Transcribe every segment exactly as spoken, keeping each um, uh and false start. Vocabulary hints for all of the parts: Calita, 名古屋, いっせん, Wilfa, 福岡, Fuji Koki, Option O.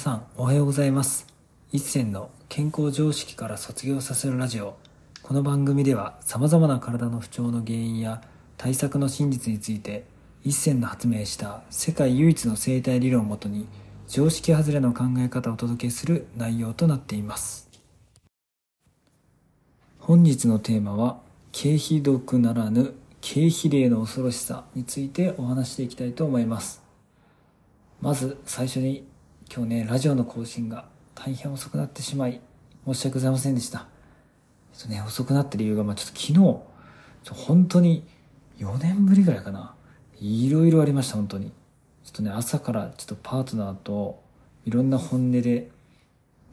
皆さんおはようございます。一銭の健康常識から卒業させるラジオ。この番組ではさまざまな体の不調の原因や対策の真実について、一銭の発明した世界唯一の生態理論をもとに常識外れの考え方をお届けする内容となっています。本日のテーマは経費毒ならぬ経費霊の恐ろしさについてお話していきたいと思います。まず最初に、今日ねラジオの更新が大変遅くなってしまい申し訳ございませんでした。えっとね遅くなった理由が、まあ、ちょっと昨日ちょ本当によねんぶりぐらいかな、いろいろありました。本当にちょっとね朝からちょっとパートナーといろんな本音で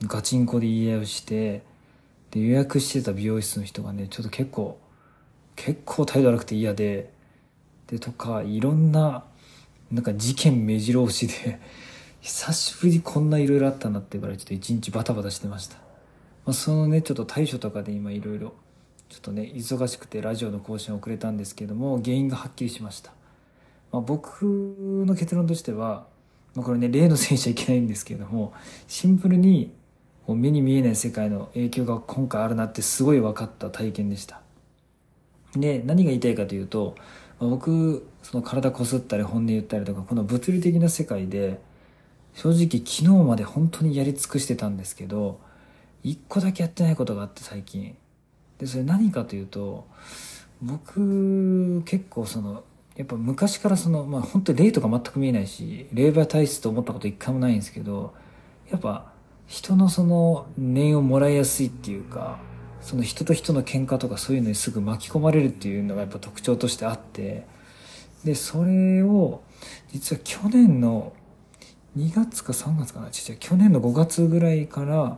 ガチンコで言い合いをして、で予約してた美容室の人がねちょっと結構結構態度悪くて嫌で、でとかいろんななんか事件目白押しで久しぶりにこんないろいろあったなってからちょっと一日バタバタしてました。まあ、そのねちょっと対処とかで今いろいろちょっとね忙しくてラジオの更新遅れたんですけども、原因がはっきりしました。まあ、僕の結論としては、まあ、これね例のせいじゃいけないんですけども、シンプルに目に見えない世界の影響が今回あるなってすごい分かった体験でした。で何が言いたいかというと、僕その体こすったり本音言ったりとか、この物理的な世界で正直昨日まで本当にやり尽くしてたんですけど、一個だけやってないことがあって最近。でそれ何かというと、僕結構そのやっぱ昔からその、まあ、本当に霊とか全く見えないし霊媒体質と思ったこと一回もないんですけど、やっぱ人のその念をもらいやすいっていうか、その人と人の喧嘩とかそういうのにすぐ巻き込まれるっていうのがやっぱ特徴としてあって、でそれを実は去年のにがつかさんがつかな、ちっちゃ去年のごがつぐらいから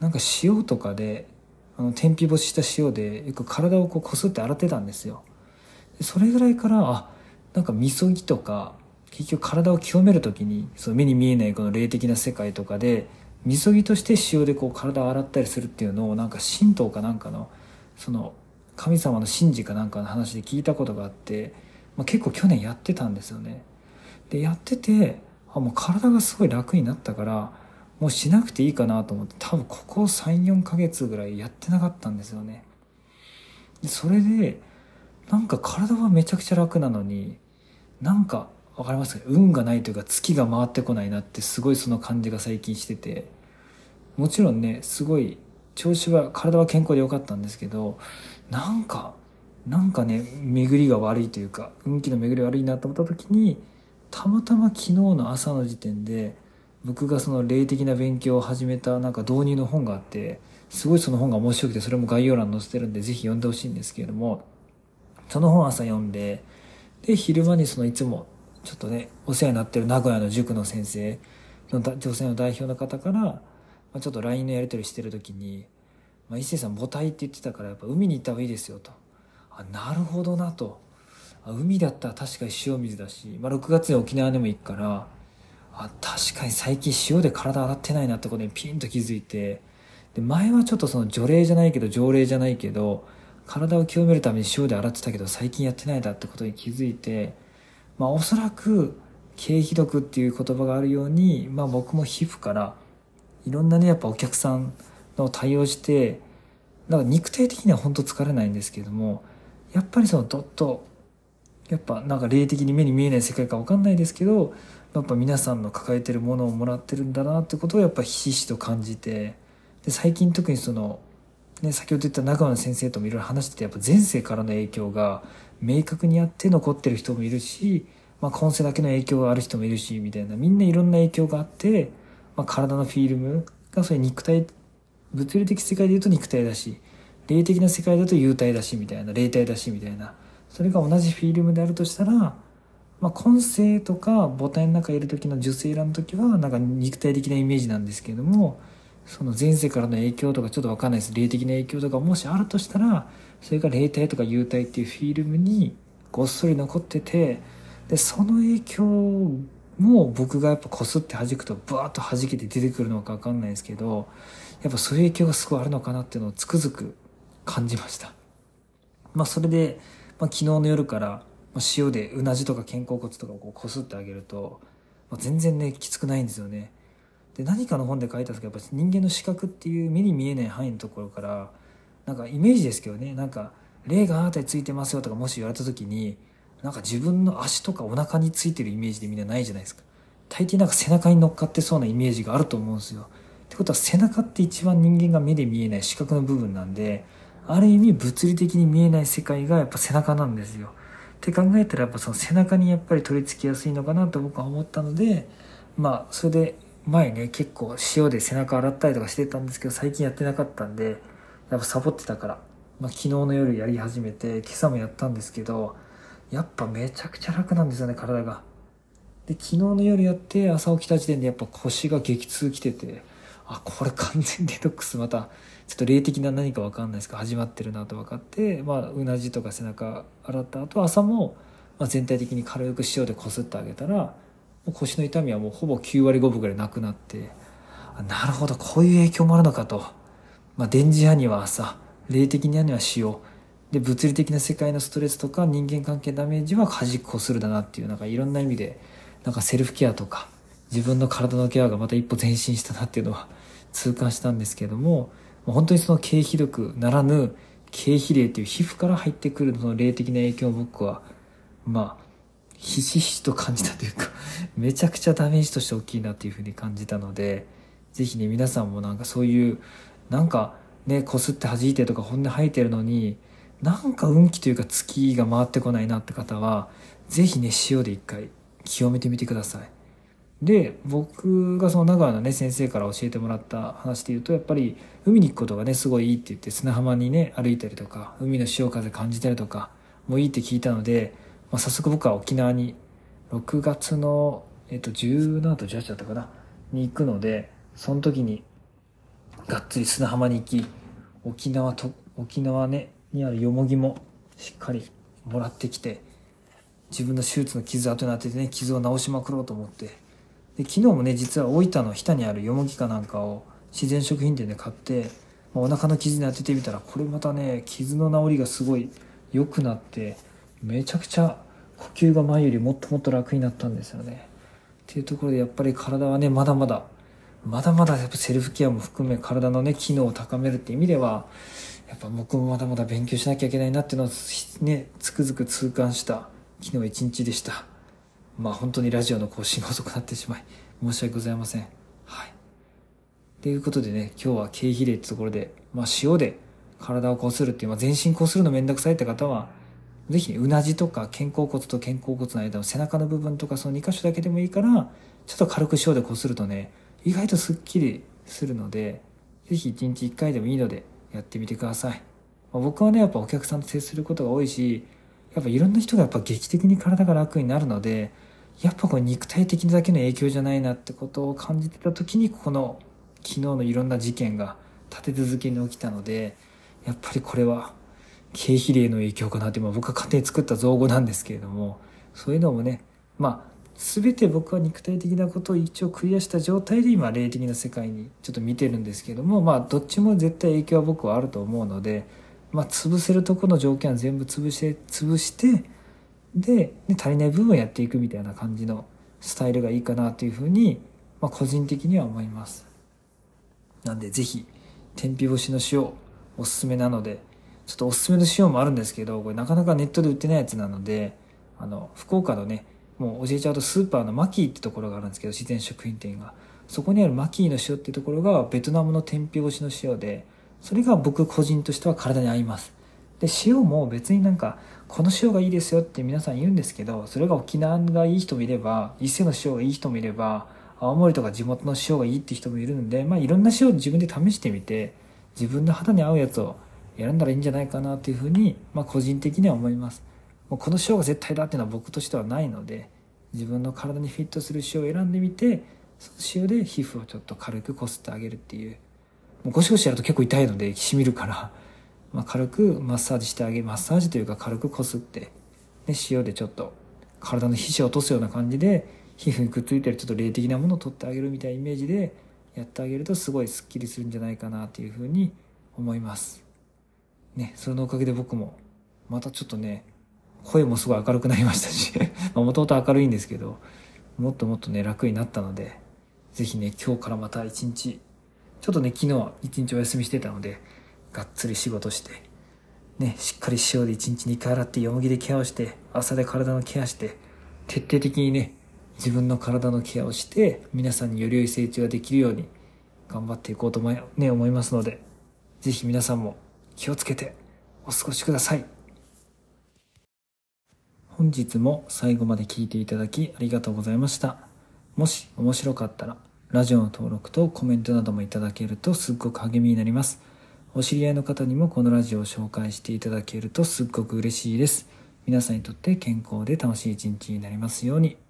なんか塩とかであの天日干しした塩でよく体をこうこすって洗ってたんですよ。でそれぐらいから、あなんかみそぎとか結局体を清めるときにその目に見えないこの霊的な世界とかでみそぎとして塩でこう体を洗ったりするっていうのをなんか神道かなんかのその神様の神事かなんかの話で聞いたことがあって、まあ、結構去年やってたんですよね。でやってて、あもう体がすごい楽になったからもうしなくていいかなと思って、多分ここ さん,よん ヶ月ぐらいやってなかったんですよね。でそれでなんか体はめちゃくちゃ楽なのに、なんかわかりますか、運がないというか月が回ってこないなってすごいその感じが最近してて、もちろんねすごい調子は体は健康で良かったんですけど、なんかなんかね巡りが悪いというか運気の巡り悪いなと思った時に、たまたま昨日の朝の時点で僕がその霊的な勉強を始めたなんか導入の本があって、すごいその本が面白くて、それも概要欄に載せてるんでぜひ読んでほしいんですけれども、その本朝読んで、で昼間にそのいつもちょっとねお世話になってる名古屋の塾の先生の女性の代表の方から、まあ、ちょっと ライン のやり取りしてる時に、まあ、一星さん母体って言ってたからやっぱ海に行った方がいいですよと、あなるほどなと、あ海だったら確かに塩水だし、まあ、ろくがつに沖縄でも行くから、あ確かに最近塩で体洗ってないなってことにピンと気づいて、で前はちょっとその除霊じゃないけど条例じゃないけど体を清めるために塩で洗ってたけど最近やってないだってことに気づいて、まあ、おそらく経費毒っていう言葉があるように、まあ、僕も皮膚からいろんなねやっぱお客さんの対応して、だから肉体的には本当疲れないんですけども、やっぱりそのどっとやっぱなんか霊的に目に見えない世界か分かんないですけど、やっぱ皆さんの抱えてるものをもらってるんだなってことをやっぱひしひしと感じて、で最近特にそのね、先ほど言った中野先生ともいろいろ話してて、やっぱ前世からの影響が明確にあって残ってる人もいるし、まあ、今世だけの影響がある人もいるしみたいな、みんないろんな影響があって、まあ、体のフィルムがそれ肉体、物理的世界でいうと肉体だし、霊的な世界だと幽体だしみたいな、霊体だしみたいな、それが同じフィルムであるとしたら、まあ、今世とか母体の中にいる時の受精卵の時はなんか肉体的なイメージなんですけれども、その前世からの影響とかちょっと分かんないです、霊的な影響とかもしあるとしたら、それが霊体とか幽体っていうフィルムにごっそり残ってて、でその影響も僕がやっぱこすって弾くとバーッと弾けて出てくるのか分かんないですけど、やっぱそういう影響がすごいあるのかなっていうのをつくづく感じました。まあそれで、まあ、昨日の夜から塩でうなじとか肩甲骨とかをこすってあげると、まあ、全然ねきつくないんですよね。で何かの本で書いたんですけど、やっぱ人間の視覚っていう目に見えない範囲のところから、なんかイメージですけどね、なんか霊があなたについてますよとかもし言われた時に、なんか自分の足とかお腹についてるイメージでみんなないじゃないですか。大抵なんか背中に乗っかってそうなイメージがあると思うんですよ。ってことは背中って一番人間が目で見えない視覚の部分なんで、ある意味物理的に見えない世界がやっぱ背中なんですよ。って考えたらやっぱその背中にやっぱり取り付きやすいのかなと僕は思ったので、まあそれで前ね結構塩で背中洗ったりとかしてたんですけど、最近やってなかったんでやっぱサボってたから、まあ、昨日の夜やり始めて今朝もやったんですけど、やっぱめちゃくちゃ楽なんですよね体が。で昨日の夜やって朝起きた時点でやっぱ腰が激痛きてて、あこれ完全デトックスまたちょっと霊的な何か分かんないですけど始まってるなと分かって、まあうなじとか背中洗った後朝もまあ全体的に軽く塩でこすってあげたら、もう腰の痛みはもうほぼきゅうわりごぶぐらいなくなって、あなるほどこういう影響もあるのかと。まあ電磁波には朝、霊的には塩で、物理的な世界のストレスとか人間関係ダメージは端っこするだなっていう、なんかいろんな意味でなんかセルフケアとか自分の体のケアがまた一歩前進したなっていうのは痛感したんですけれども、本当にその経皮毒ならぬ経皮霊という皮膚から入ってくるその霊的な影響を僕はまあひしひしと感じたというかめちゃくちゃダメージとして大きいなというふうに感じたので、ぜひね皆さんもなんかそういうなんかねこすって弾いてとか本音吐いてるのになんか運気というか月が回ってこないなって方はぜひね塩で一回清めてみてください。で僕がその長野のね先生から教えてもらった話でいうと、やっぱり海に行くことがねすごいいいって言って、砂浜にね歩いたりとか海の潮風感じたりとかもいいって聞いたので、まあ、早速僕は沖縄にろくがつの、えっと、じゅうしちとじゅうはちだったかなに行くので、その時にがっつり砂浜に行き、沖縄と沖縄ねにあるヨモギもしっかりもらってきて、自分の手術の傷跡に当ててね傷を治しまくろうと思って、で昨日もね実は大分の日田にあるヨモギかなんかを自然食品店で買って、まあ、お腹の傷に当ててみたら、これまたね傷の治りがすごい良くなって、めちゃくちゃ呼吸が前よりもっともっと楽になったんですよね。っていうところでやっぱり体はねまだまだまだまだやっぱセルフケアも含め体のね機能を高めるって意味ではやっぱ僕もまだまだ勉強しなきゃいけないなっていうのをねつくづく痛感した昨日一日でした。まあ本当にラジオの更新が遅くなってしまい申し訳ございません。はい、ということでね今日は経皮霊ってところで、まあ、塩で体をこするっていう、まあ、全身こするのめんどくさいって方はぜひ、ね、うなじとか肩甲骨と肩甲骨の間の背中の部分とかそのにかしょだけでもいいからちょっと軽く塩でこするとね意外とすっきりするので、ぜひいちにちいっかいでもいいのでやってみてください。まあ、僕はねやっぱお客さんと接することが多いし、やっぱいろんな人がやっぱ劇的に体が楽になるので、やっぱこれ肉体的だけの影響じゃないなってことを感じてた時にこの昨日のいろんな事件が立て続けに起きたので、やっぱりこれは経皮霊の影響かなって今僕が勝手に作った造語なんですけれども、そういうのもねまあ全て僕は肉体的なことを一応クリアした状態で今霊的な世界にちょっと見てるんですけども、まあどっちも絶対影響は僕はあると思うので、まあ、潰せるところの条件は全部潰して、潰して、で、ね、足りない部分をやっていくみたいな感じのスタイルがいいかなというふうに、まあ、個人的には思います。なんで、ぜひ、天日干しの塩、おすすめなので、ちょっとおすすめの塩もあるんですけど、これなかなかネットで売ってないやつなので、あの、福岡のね、もう教えちゃうとスーパーのマキーってところがあるんですけど、自然食品店が。そこにあるマキーの塩ってところが、ベトナムの天日干しの塩で、それが僕個人としては体に合います。で、塩も別になんかこの塩がいいですよって皆さん言うんですけど、それが沖縄がいい人もいれば伊勢の塩がいい人もいれば青森とか地元の塩がいいって人もいるので、まあいろんな塩を自分で試してみて自分の肌に合うやつを選んだらいいんじゃないかなというふうに、まあ個人的には思います。もうこの塩が絶対だっていうのは僕としてはないので、自分の体にフィットする塩を選んでみて、その塩で皮膚をちょっと軽くこすってあげるっていう。ゴシゴシやると結構痛いのでしみるから、まあ、軽くマッサージしてあげマッサージというか軽くこすってで塩でちょっと体の皮脂を落とすような感じで皮膚にくっついてるちょっと霊的なものを取ってあげるみたいなイメージでやってあげるとすごいスッキリするんじゃないかなというふうに思いますね。それのおかげで僕もまたちょっとね声もすごい明るくなりましたしもともと明るいんですけどもっともっとね楽になったので、ぜひね、今日からまた一日、ちょっとね、昨日は一日お休みしてたので、がっつり仕事して、ね、しっかり塩で一日にかい洗って、ヨモギでケアをして、朝で体のケアして、徹底的にね、自分の体のケアをして、皆さんにより良い成長ができるように、頑張っていこうと思ね、思いますので、ぜひ皆さんも気をつけてお過ごしください。本日も最後まで聞いていただきありがとうございました。もし面白かったら、ラジオの登録とコメントなどもいただけるとすっごく励みになります。お知り合いの方にもこのラジオを紹介していただけるとすっごく嬉しいです。皆さんにとって健康で楽しい一日になりますように。